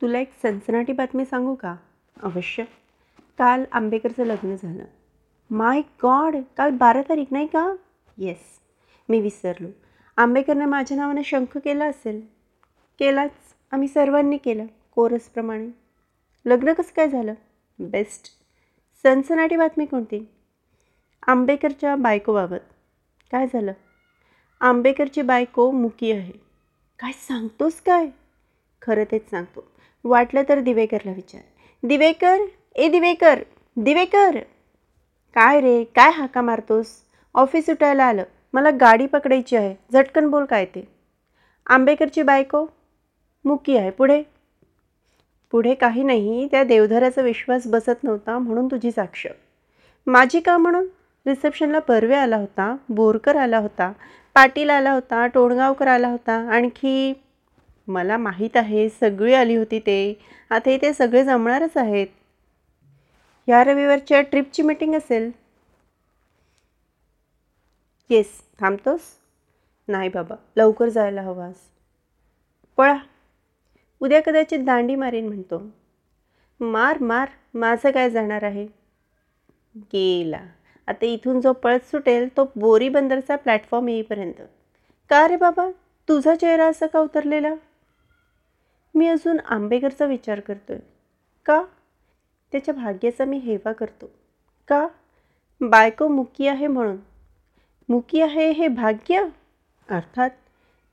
तुला एक सनसनाटी बातमी सांगू का? अवश्य. काल आंबेकरचं लग्न झालं. माय गॉड, काल 12 तारीख नाही का? येस, मी विसरलो. आंबेकरनं माझ्या नावानं शंख केला असेल. केलाच, आम्ही सर्वांनी केला, कोरसप्रमाणे. लग्न कसं काय झालं? बेस्ट. सनसनाटी बातमी कोणती? आंबेकरच्या बायकोबाबत. काय झालं? आंबेकरची बायको मुकी आहे. काय सांगतोस? काय खरं तेच सांगतो. वाटलं तर दिवेकरला विचार. दिवेकर, ए दिवेकर, दिवेकर. काय रे, काय हाका मारतोस? ऑफिस सुटायला आलं, मला गाडी पकडायची आहे, झटकन बोल काय ते. आंबेकरची बायको मुकी आहे. पुढे? पुढे काही नाही. त्या देवधराचा विश्वास बसत नव्हता म्हणून तुझी साक्ष. माझी का म्हणून? रिसेप्शनला परवे आला होता, बोरकर आला होता, पाटील आला होता, टोणगावकर आला होता, आणखी मला माहीत आहे सगळी आली होती ते. आता इथे सगळे जमणारच आहेत. या रविवारच्या ट्रिपची मीटिंग असेल. येस. थांबतोस? नाही बाबा, लवकर जायला हवास. पळा. उद्या कदाचित दांडी मारीन म्हणतो. मार मार, माझं काय जाणार आहे. गेला. आता इथून जो पळत सुटेल तो बोरी बंदरचा प्लॅटफॉर्म येईपर्यंत. का रे बाबा, तुझा चेहरा असा का उतरलेला? मी अजून आंबेकरचा विचार करतोय. का? त्याच्या भाग्याचा मी हेवा करतो. का? बायको मुकी आहे म्हणून. मुकी आहे हे भाग्य? अर्थात.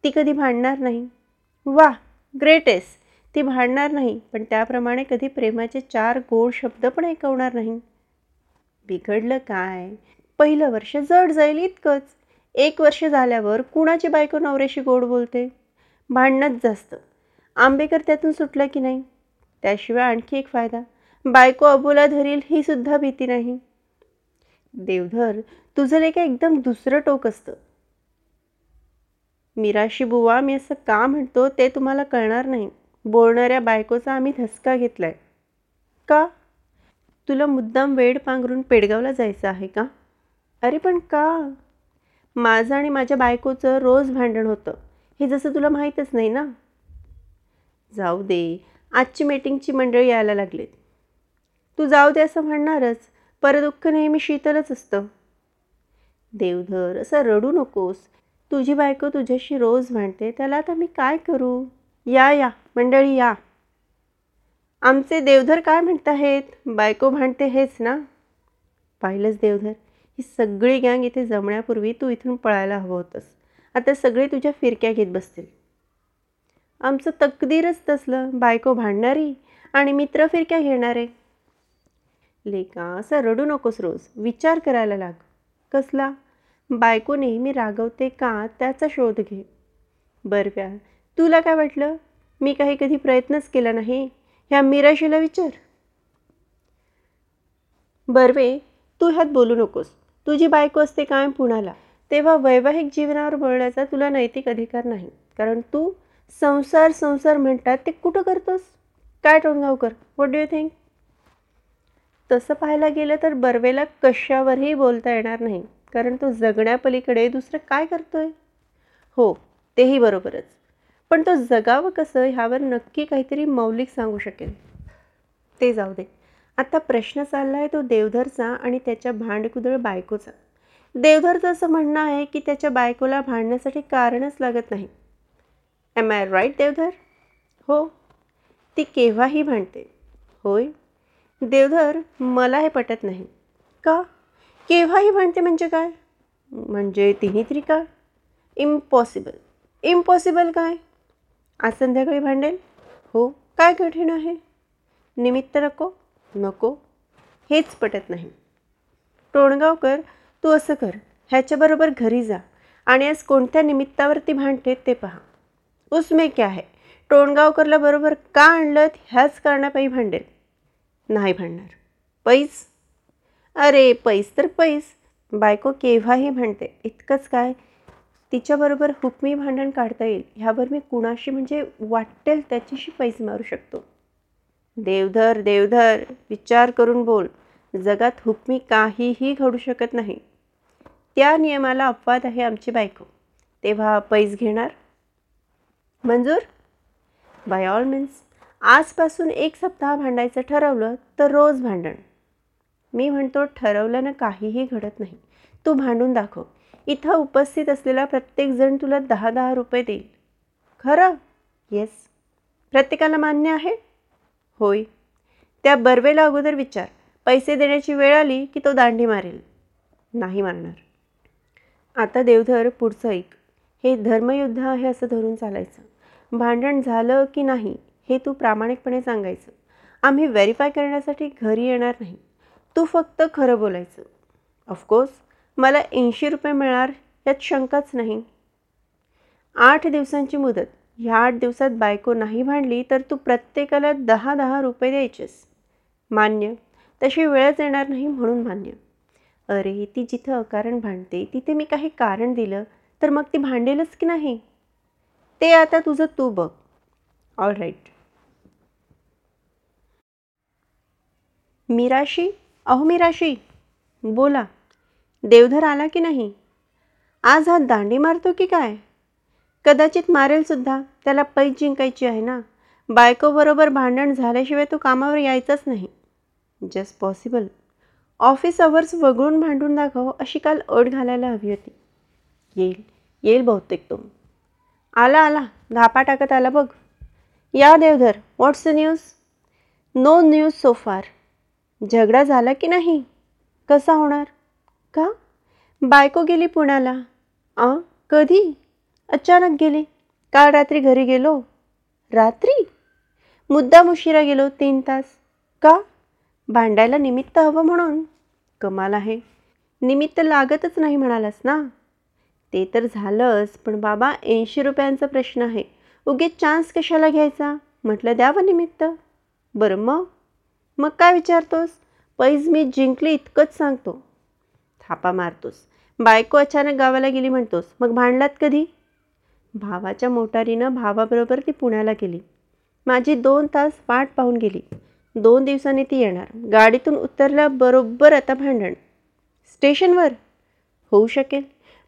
ती कधी भांडणार नाही. वा, ग्रेटेस्ट. ती भांडणार नाही, पण त्याप्रमाणे कधी प्रेमाचे 4 गोड शब्द पण ऐकवणार नाही. बिघडलं काय? पहिलं वर्ष जड जाईल इतकंच. 1 वर्ष झाल्यावर कुणाची बायको नवऱ्याशी गोड बोलते? भांडणंच जास्त. आंबेकर त्यातून सुटला की नाही. त्याशिवाय आणखी एक फायदा, बायको अबोला धरील ही सुद्धा भीती नाही. देवधर, तुझं लेखा एकदम दुसरं टोक असतं. मिराशी बुवा, मी असं का म्हणतो ते तुम्हाला कळणार नाही. बोलणाऱ्या बायकोचा आम्ही धसका घेतलाय. का? तुला मुद्दाम वेड पांघरून पेडगावला जायचं आहे का? अरे पण का? माझं आणि माझ्या बायकोचं रोज भांडण होतं, हे जसं तुला माहीतच नाही ना. जाऊ दे, आजची मीटिंगची मंडळी यायला लागलीत. तू जाऊ दे असं म्हणणारच. परदुःख नेहमी शीतलच असतं. देवधर, असं रडू नकोस. तुझी बायको तुझ्याशी रोज भांडते, त्याला आता मी काय करू? या या मंडळी या. आमचे देवधर काय म्हणत आहेत? बायको भांडते हेच ना. पाहिलंच देवधर, ही सगळी गँग इथे जमण्यापूर्वी तू इथून पळायला हवं होतंस. आता सगळे तुझ्या फिरक्या घेत बसतील. आमचं तकदीरच तसलं, बायको भांडणारी आणि मित्र फिरक्या घेणारे. लेका, असं रडू नकोस. रोज विचार करायला लाग. कसला? बायको नेहमी रागवते का, त्याचा शोध घे. बरव्या, तुला काय वाटलं मी काही कधी प्रयत्नच केला नाही? ह्या मिराशीला विचार. बर्वे, तू ह्यात बोलू नकोस. तुझी बायको असते कायम पुण्याला, तेव्हा वैवाहिक जीवनावर बोलण्याचा तुला नैतिक अधिकार नाही, कारण तू संसार संसार म्हणतात ते कुठं करतोस? काय Tongaonkar, what do you think? तसं पाहायला गेलं तर बर्वेला कशावरही बोलता येणार नाही, कारण तो जगण्यापलीकडे दुसरं काय करतोय? हो, तेही बरोबरच, पण तो जगावं कसं ह्यावर नक्की काहीतरी मौलिक सांगू शकेल. ते जाऊ दे. आता प्रश्न चालला आहे तो देवधरचा आणि त्याच्या भांडकुदळ बायकोचा. देवधरचं असं म्हणणं आहे की त्याच्या बायकोला भांडण्यासाठी कारणच लागत नाही. Am I right Deodhar? हो. ती केव्हाही भांडते. होय देवधर, मला हे पटत नाही. का? केव्हाही भांडते म्हणजे काय? म्हणजे 3 तरी का? इम्पॉसिबल. इम्पॉसिबल काय? आज संध्याकाळी भांडेल. हो, काय कठीण आहे? निमित्त नको. नको, हेच पटत नाही. टोणगावकर, तू असं कर, ह्याच्याबरोबर घरी जा आणि आज कोणत्या निमित्तावर ती भांडते ते पहा. उसमे क्या है? टोणगावकरला बरोबर का आणलं? ह्याच कारणापायी भांडेल. नाही भांडणार. पैस? अरे पैस तर पैस. बायको केव्हाही भांडते. इतकंच काय, तिच्याबरोबर हुकमी भांडण काढता येईल ह्यावर मी कुणाशी म्हणजे वाटेल त्याच्याशी पैस मारू शकतो. देवधर, देवधर, विचार करून बोल. जगात हुकमी काहीही घडू शकत नाही. त्या नियमाला अपवाद आहे आमची बायको. तेव्हा पैस घेणार? मंजूर? By all means. आजपासून 1 सप्ताह भांडायचं ठरवलं तर रोज भांडण. मी म्हणतो ठरवलं ना काहीही घडत नाही. तू भांडून दाखव. इथं उपस्थित असलेला प्रत्येकजण तुला 10-10 रुपये देईल. खरं? येस. प्रत्येकाला मान्य आहे? होय. त्या बर्वेला अगोदर विचार. पैसे देण्याची वेळ आली की तो दांडी मारेल. नाही मारणार. आता देवधर पुढचं ऐक. हे धर्मयुद्ध आहे असं धरून चालायचं. भांडण झालं की नाही हे तू प्रामाणिकपणे सांगायचं. आम्ही व्हेरीफाय करण्यासाठी घरी येणार नाही. तू फक्त खरं बोलायचं. ऑफकोर्स मला 80 रुपये मिळणार यात शंकाच नाही. 8 दिवसांची मुदत. ह्या 8 दिवसात बायको नाही भांडली तर तू प्रत्येकाला 10-10 रुपये द्यायचेस. मान्य. तशी वेळच येणार नाही म्हणून मान्य. अरे ती जिथं अकारण भांडते तिथे मी काही कारण दिलं तर मग ती भांडेलच की नाही ते आता तुझं तू बघ. All right. मीराशी. अहो मीराशी, बोला. देवधर आला की नाही? आज हा दांडी मारतो की काय? कदाचित मारेलसुद्धा. त्याला पैज जिंकायची आहे ना. बायकोबरोबर भांडण झाल्याशिवाय तो कामावर यायचाच नाही. Just possible. ऑफिस अवर्स वगळून भांडून दाखव अशी काल अट घालायला हवी होती. येईल बहुतेक तो. आला धापा टाकत आला बघ. या Deodhar, what's the news? No news so far. झगडा झाला की नाही? कसा होणार? का? बायको गेली पुण्याला. कधी? अचानक गेली. काल रात्री घरी गेलो. रात्री? मुद्दाम उशिरा गेलो. 3 तास. का? भांडायला निमित्त हवं म्हणून. कमाल आहे. निमित्त लागतच नाही म्हणालास ना. ते तर झालंच, पण बाबा 80 रुपयांचा प्रश्न आहे. उगीच चान्स कशाला घ्यायचा. म्हटलं द्यावं निमित्त. बरं मग काय विचारतोस? पैज मी जिंकली इतकंच सांगतो. थापा मारतोस. बायको अचानक गावाला गेली म्हणतोस. मग भांडलात कधी? भावाच्या मोटारीनं भावाबरोबर ती पुण्याला गेली. माझी 2 तास वाट पाहून गेली. 2 दिवसांनी ती येणार. गाडीतून उतरल्याबरोबर आता भांडण. स्टेशनवर? होऊ शकेल,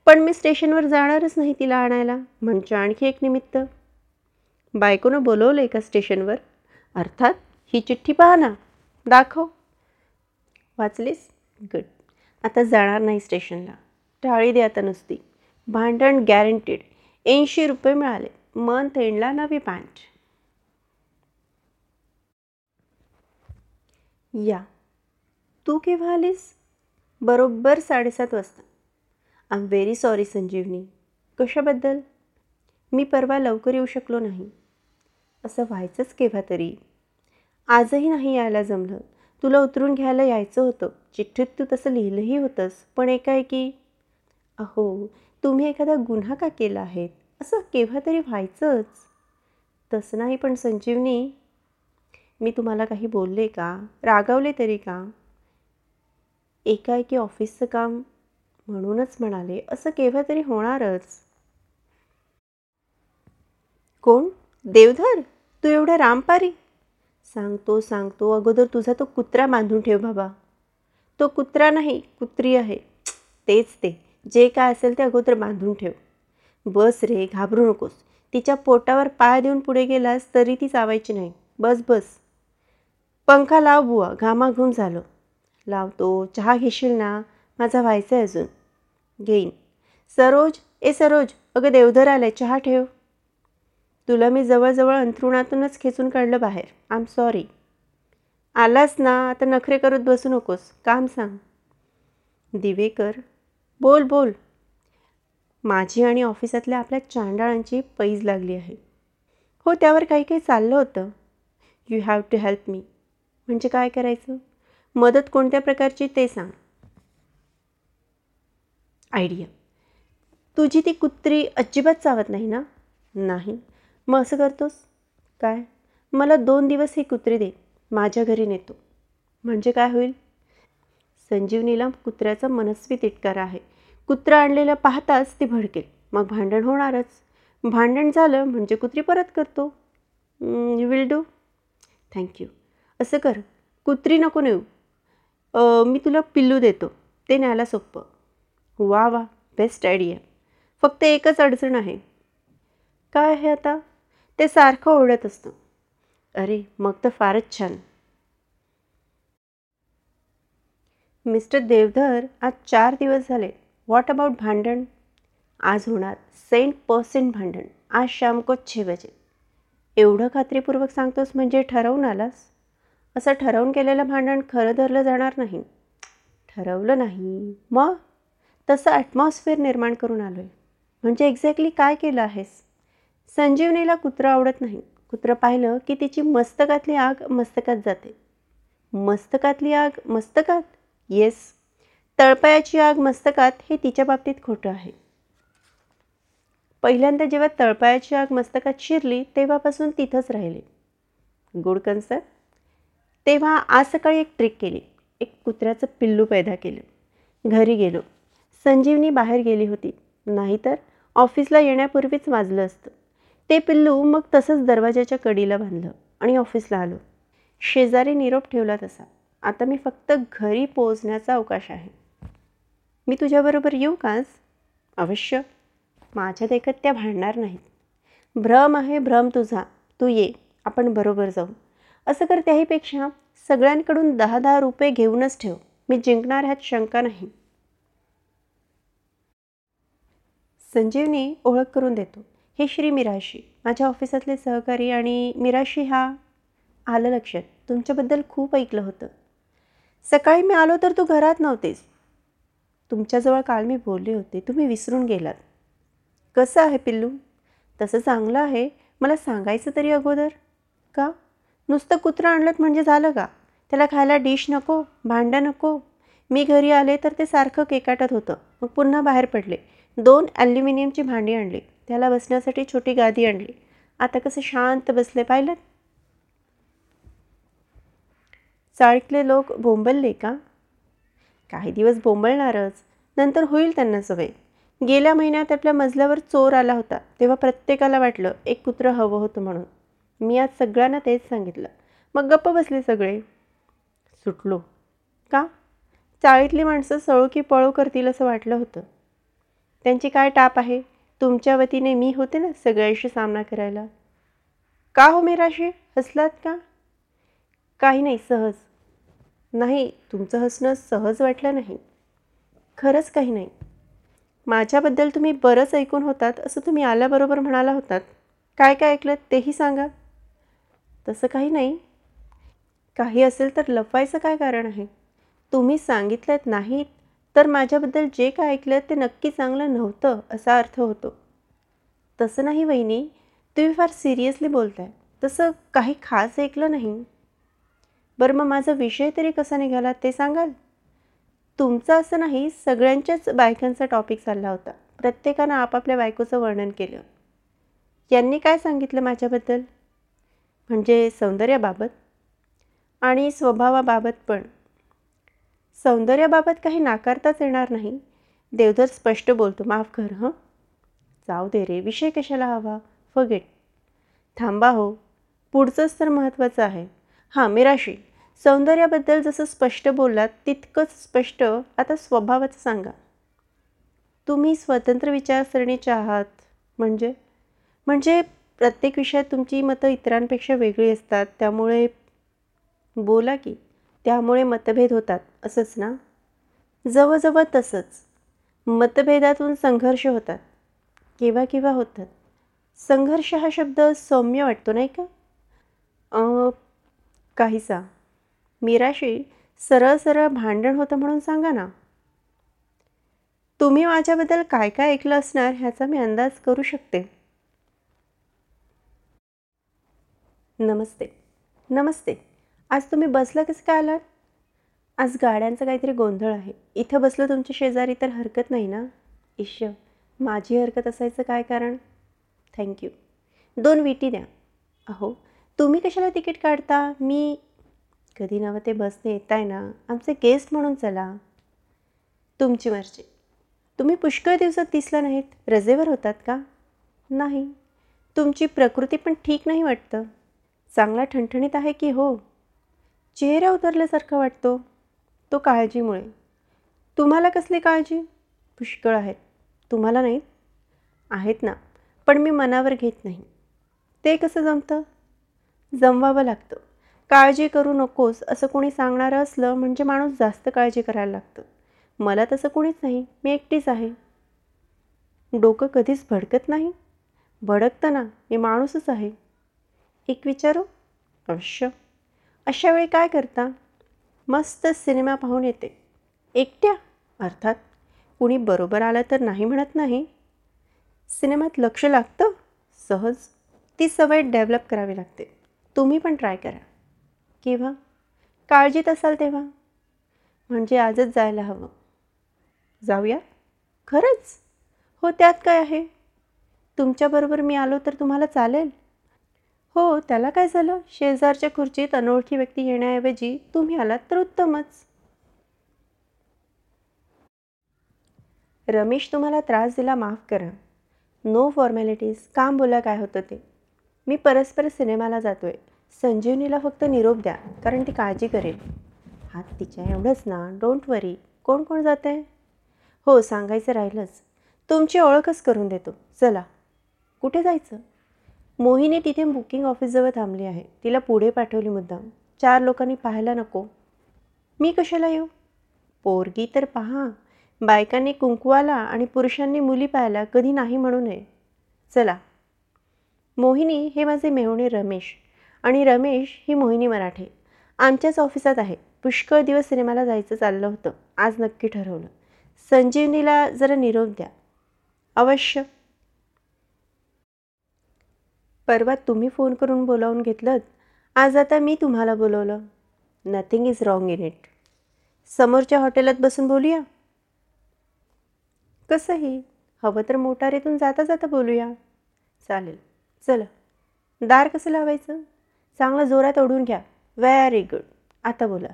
पण मी स्टेशनवर जाणारच नाही तिला आणायला. म्हणजे आणखी एक निमित्त. बायकोनं बोलवलं आहे का स्टेशनवर? अर्थात. ही चिठ्ठी पाहा ना. दाखव. वाचलीस? गुड. आता जाणार नाही स्टेशनला. टाळी दे आता नुसती. भांडण गॅरंटीड. 80 रुपये मिळाले. मंथ एंडला नवी पॅन्ट. या. तू केव्हा आलीस? बरोबर 7:30 वाजता. I am very sorry Sanjivani. कशाबद्दल? मी परवा लवकर येऊ शकलो नाही. असं व्हायचंच केव्हा तरी. आजही नाही यायला जमलं. तुला उतरून घ्यायला यायचं होतं. चिठ्ठीत तू तसं लिहिलंही होतंस, पण एकाएकी. अहो तुम्ही एखादा गुन्हा का केला आहे असं केव्हा तरी व्हायचंच. तसं नाही पण संजीवनी. मी तुम्हाला काही बोलले का? रागावले तरी का? एकाएकी ऑफिसचं काम म्हणूनच म्हणाले. असं केव्हा तरी होणारच. कोण? देवधर. तू एवढा रामपारी? सांगतो अगोदर तुझा तो कुत्रा बांधून ठेव बाबा. तो कुत्रा नाही, कुत्री आहे. तेच जे काय असेल ते अगोदर बांधून ठेव. बस रे, घाबरू नकोस. तिच्या पोटावर पाय देऊन पुढे गेलास तरी ती चावायची नाही. बस. पंखा लाव बुवा, घामाघूम झालं. लावतो. चहा घेशील ना? माझा व्हायचा आहे अजून. घेईन. सरोज, अगं देवधर आलाय, चहा ठेव. तुला मी जवळजवळ अंथरुणातूनच खेचून काढलं बाहेर. I am sorry. आलास ना, आता नखरे करत बसू नकोस. काम सांग. दिवेकर. बोल. माझी आणि ऑफिसातल्या आपल्या चांडाळांची पैज लागली आहे. हो, त्यावर काही चाललं होतं. You have to help me. म्हणजे काय करायचं? मदत कोणत्या प्रकारची ते सांग. आयडिया. तुझी ती कुत्री अजिबात चावत नाही ना? नाही. मग असं करतोस काय? मला 2 दिवस ही कुत्री दे. माझ्या घरी नेतो. म्हणजे काय होईल? संजीवनीला कुत्र्याचा मनस्वी तिटकारा आहे. कुत्रा आणलेला पाहताच ती भडकेल. मग भांडण होणारच. भांडण झालं म्हणजे कुत्री परत करतो. You will do. थँक्यू. असं कर, कुत्री नको नेऊ. मी तुला पिल्लू देतो. ते न्यायला सोपं. वा बेस्ट आयडिया. फक्त एकच अडचण आहे. काय आहे आता? ते सारखं ओरडत असतं. अरे मग तर फारच छान. मिस्टर देवधर, आज 4 दिवस झाले. व्हॉट अबाउट भांडण? आज होणार 100% भांडण. आज शाम को 6 बजे. एवढं खात्रीपूर्वक सांगतोस म्हणजे ठरवून आलास? असं ठरवून केलेलं भांडण खरं धरलं जाणार नाही. ठरवलं नाही मग तसं ॲटमॉस्फिअर निर्माण करून आलो आहे. म्हणजे एक्झॅक्टली काय केलं आहेस? संजीवनीला कुत्रं आवडत नाही. कुत्रं पाहिलं की तिची मस्तकातली आग मस्तकात जाते. मस्तकातली आग मस्तकात? येस, तळपायाची आग मस्तकात हे तिच्या बाबतीत खोटं आहे. पहिल्यांदा जेव्हा तळपायाची आग मस्तकात शिरली तेव्हापासून तिथंच राहिले. गुड कन्सर. तेव्हा आज सकाळी एक ट्रिक केली. एक कुत्र्याचं पिल्लू पैदा केलं. घरी गेलो. संजीवनी बाहेर गेली होती, नाहीतर ऑफिसला येण्यापूर्वीच वाजलं असतं. ते पिल्लू मग तसंच दरवाजाच्या कडीला बांधलं आणि ऑफिसला आलो. शेजारी निरोप ठेवला तसा. आता मी फक्त घरी पोहोचण्याचा अवकाश आहे. मी तुझ्याबरोबर येऊ काज? अवश्य. माझ्या देखत त्या भांडणार नाहीत. भ्रम आहे भ्रम तुझा. तू ये, आपण बरोबर जाऊ. असं कर. त्याहीपेक्षा सगळ्यांकडून 10-10 रुपये घेऊनच ठेव. मी जिंकणार ह्यात शंका नाही. संजीवनी ओळख करून देतो. हे श्री मिराशी, माझ्या ऑफिसातले सहकारी. आणि मिराशी हा आलं लक्षात. तुमच्याबद्दल खूप ऐकलं होतं. सकाळी मी आलो तर तू घरात नव्हतेस. तुमच्याजवळ काल मी बोलले होते. तुम्ही विसरून गेलात. कसं आहे पिल्लू? तसं चांगलं आहे. मला सांगायचं तरी अगोदर. का? नुसतं कुत्रं आणलं म्हणजे झालं का? त्याला खायला डिश नको, भांडं नको. मी घरी आले तर ते सारखं केकाटत होतं. मग पुन्हा बाहेर पडले. 2 ॲल्युमिनियमची भांडी आणली. त्याला बसण्यासाठी छोटी गादी आणली. आता कसं शांत बसले, पाहिलं? चाळीतले लोक बोंबलले का? काही दिवस बोंबलणारच, नंतर होईल त्यांना सवय. गेल्या महिन्यात आपल्या मजल्यावर चोर आला होता. तेव्हा प्रत्येकाला वाटलं एक कुत्रं हवं होतं म्हणून. मी आज सगळ्यांना तेच सांगितलं. मग गप्प बसले सगळे. सुटलो. का? चाळीतली माणसं सळो की पळो करतील असं वाटलं होतं. त्यांची काय टाप आहे? तुमच्या वतीने मी होते ना सगळ्यांशी सामना करायला. का हो मिराशी, हसलात का? काही नाही, सहज. नाही, तुमचं हसणं सहज वाटलं नाही. खरंच काही नाही. माझ्याबद्दल तुम्ही बरंच ऐकून होतात असं तुम्ही आल्याबरोबर म्हणाला होतात. काय काय ऐकलं तेही सांगा. तसं काही नाही. काही असेल तर लपवायचं काय कारण आहे? तुम्ही सांगितलंत नाहीत तर माझ्याबद्दल जे काय ऐकलं ते नक्की चांगलं नव्हतं असा अर्थ होतो. तसं नाही वहिनी, तुम्ही फार सिरियसली बोलताय. तसं काही खास ऐकलं नाही. बरं मग माझा विषय तरी कसा निघाला ते सांगाल? तुमचा असं नाही, सगळ्यांच्याच बायकांचा टॉपिक चालला होता. प्रत्येकानं आपापल्या बायकोचं वर्णन केलं. यांनी काय सांगितलं माझ्याबद्दल? म्हणजे सौंदर्याबाबत आणि स्वभावाबाबत पण. सौंदर्याबाबत काही नाकारताच येणार नाही. देवधर स्पष्ट बोलतो. माफ कर. हं, जाऊ दे रे, विषय कशाला हवा. फगेट. थांबा हो, पुढचंच तर महत्त्वाचं आहे. हां मिराशी, सौंदर्याबद्दल जसं स्पष्ट बोललात तितकंच स्पष्ट आता स्वभावाचं सांगा. तुम्ही स्वतंत्र विचारसरणीचे आहात. म्हणजे प्रत्येक विषयात तुमची मतं इतरांपेक्षा वेगळी असतात. त्यामुळे बोला की त्यामुळे मतभेद होतात असंच ना? जवळजवळ तसंच. मतभेदातून संघर्ष होतात. केव्हा केव्हा होतात. संघर्ष हा शब्द सौम्य वाटतो नाही का? काहीसा. मिराशी, सरळ सरळ भांडण होतं म्हणून सांगा ना. तुम्ही माझ्याबद्दल काय काय ऐकलं असणार ह्याचा मी अंदाज करू शकते. नमस्ते. नमस्ते. आज तुम्ही बसला कसं काय आलात? आज गाड्यांचा काहीतरी गोंधळ आहे. इथं बसलं तुमच्या शेजारी तर हरकत नाही ना? ईश्य, माझी हरकत असायचं काय कारण? थँक्यू. 2 विटी द्या. अहो तुम्ही कशाला तिकीट काढता? मी कधी नवं ते बसने येताय ना, आमचे गेस्ट म्हणून चला. तुमची मर्जी. तुम्ही पुष्कळ दिवसात दिसला नाहीत. रजेवर होतात का? नाही. तुमची प्रकृती पण ठीक नाही वाटतं. चांगला ठणठणीत आहे की हो? चेहरा उतरल्यासारखा वाटतो. तो काळजीमुळे. तुम्हाला कसली काळजी? पुष्कळ आहेत. तुम्हाला नाहीत? आहेत ना, पण मी मनावर घेत नाही. ते कसं जमतं? जमवावं लागतं. काळजी करू नकोस असं कोणी सांगणारं असलं म्हणजे माणूस जास्त काळजी करायला लागतं. मला तसं कोणीच नाही, मी एकटीच आहे. डोकं कधीच भडकत नाही? भडकतं ना, मी माणूसच आहे. एक विचारू? अवश्य. अशा वेळी काय करता? मस्त सिनेमा पाहून येते. एकट्या? अर्थात. कुणी बरोबर आला तर नाही म्हणत नाही. सिनेमात लक्ष लागतं? सहज. ती सवय डेव्हलप करावी लागते. तुम्ही पण ट्राय करा. केव्हा? काळजीत असाल तेव्हा. म्हणजे आजच जायला हवं. जाऊया? खरंच? हो, त्यात काय आहे. तुमच्याबरोबर मी आलो तर तुम्हाला चालेल? हो, त्याला काय झालं. शेजारच्या खुर्चीत अनोळखी व्यक्ती येण्याऐवजी तुम्ही आलात तर उत्तमच. रमेश तुम्हाला त्रास दिला, माफ करा. नो फॉर्मॅलिटीज, काम बोला काय होतं ते. मी परस्पर सिनेमाला जातो आहे. संजीवनीला फक्त निरोप द्या, कारण ती काळजी करेल. हात तिच्या एवढंच ना, डोंट वरी. कोण कोण जात आहे? हो, सांगायचं राहिलंच. तुमची ओळखच करून देतो. चला. कुठे जायचं? मोहिनी तिथे बुकिंग ऑफिसजवळ थांबली आहे. तिला पुढे पाठवली मुद्दाम. 4 लोकांनी पाहायला नको. मी कशाला येऊ? पोरगी तर पहा. बायकांनी कुंकवाला आणि पुरुषांनी मुली पाहायला कधी नाही म्हणू नये. चला. मोहिनी हे माझे मेहुणे रमेश, आणि रमेश ही मोहिनी मराठे. आमच्याच ऑफिसात आहे. पुष्कळ दिवस सिनेमाला जायचं चाललं होतं. आज नक्की ठरवलं. संजीवनीला जरा निरोप द्या. अवश्य. परवा तुम्ही फोन करून बोलावून घेतलं, आज आता मी तुम्हाला बोलवलं. Nothing is wrong in it. समोरच्या हॉटेलात बसून बोलूया. कसंही हवं तर मोटारीतून जाता जाता बोलूया. चालेल. चला. दार कसं लावायचं? चांगलं जोरात ओढून घ्या. Very good. आता बोला.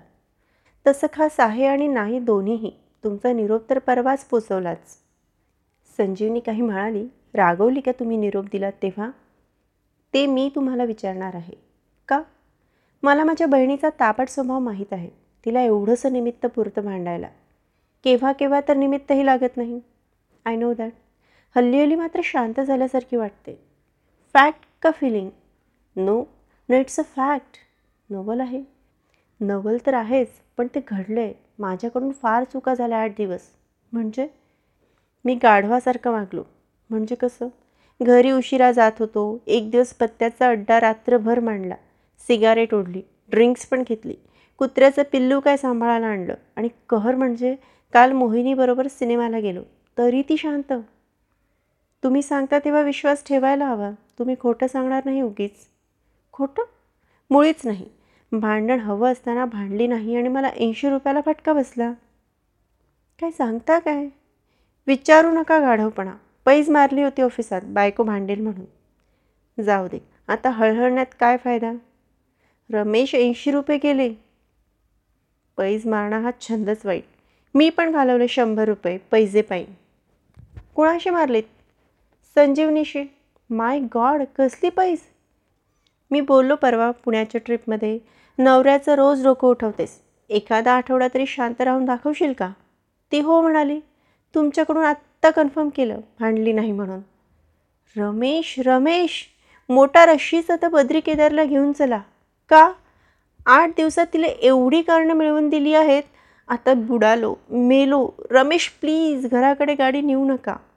तसं खास आहे आणि नाही दोन्हीही. तुमचा निरोप तर परवाच पोचवलाच. संजीवनी काही म्हणाली. रागवली का तुम्ही निरोप दिलात तेव्हा? ते मी तुम्हाला विचारणार आहे. का? मला माझ्या बहिणीचा तापट स्वभाव माहीत आहे. तिला एवढंसं निमित्त पुरतं भांडायला. केव्हा केव्हा तर निमित्तही लागत नाही. I know that. हल्ली मात्र शांत झाल्यासारखी वाटते. फॅक्ट का feeling? No no, it's a fact. नवल आहे. नवल तर आहेच, पण ते घडलं आहे. माझ्याकडून फार चुका झाल्या 8 दिवस. म्हणजे मी गाढवासारखं वागलो. म्हणजे कसं? घरी उशिरा जात होतो. एक दिवस पत्त्याचा अड्डा रात्रभर मांडला. सिगारेट ओढली. ड्रिंक्स पण घेतली. कुत्र्याचं पिल्लू काय सांभाळायला आणलं. आणि कहर म्हणजे काल मोहिनीबरोबर सिनेमाला गेलो, तरी ती शांत. तुम्ही सांगता तेव्हा विश्वास ठेवायला हवा. तुम्ही खोटं सांगणार नाही उगीच. खोटं? मुळीच नाही. भांडण हवं असताना भांडली नाही आणि मला 80 रुपयाला फटका बसला. काय सांगता? काय विचारू नका गाढवपणा. पैज मारली होती ऑफिसात, बायको भांडेल म्हणून. जाऊ दे, आता हळहळण्यात काय फायदा. रमेश, 80 रुपये गेले. पैज मारणं हा छंदच वाईट. मी पण घालवले 100 रुपये पैजे पायी. कोणाशी मारलेत? संजीवनीशी. माय गॉड, कसली पैज. मी बोललो परवा पुण्याच्या ट्रिपमध्ये, नवऱ्याचं रोज डोकं उठवतेस. एखादा आठवडा तरी शांत राहून दाखवशील का? ती हो म्हणाली. तुमच्याकडून आत्ता कन्फर्म केलं, भांडली नाही म्हणून. रमेश, रमेश, मोठा रश्शीच आता बद्री केदारला घेऊन चला. का? 8 दिवसात तिला एवढी कारणं मिळवून दिली आहेत. आता बुडालो, मेलो. रमेश प्लीज, घराकडे गाडी नेऊ नका.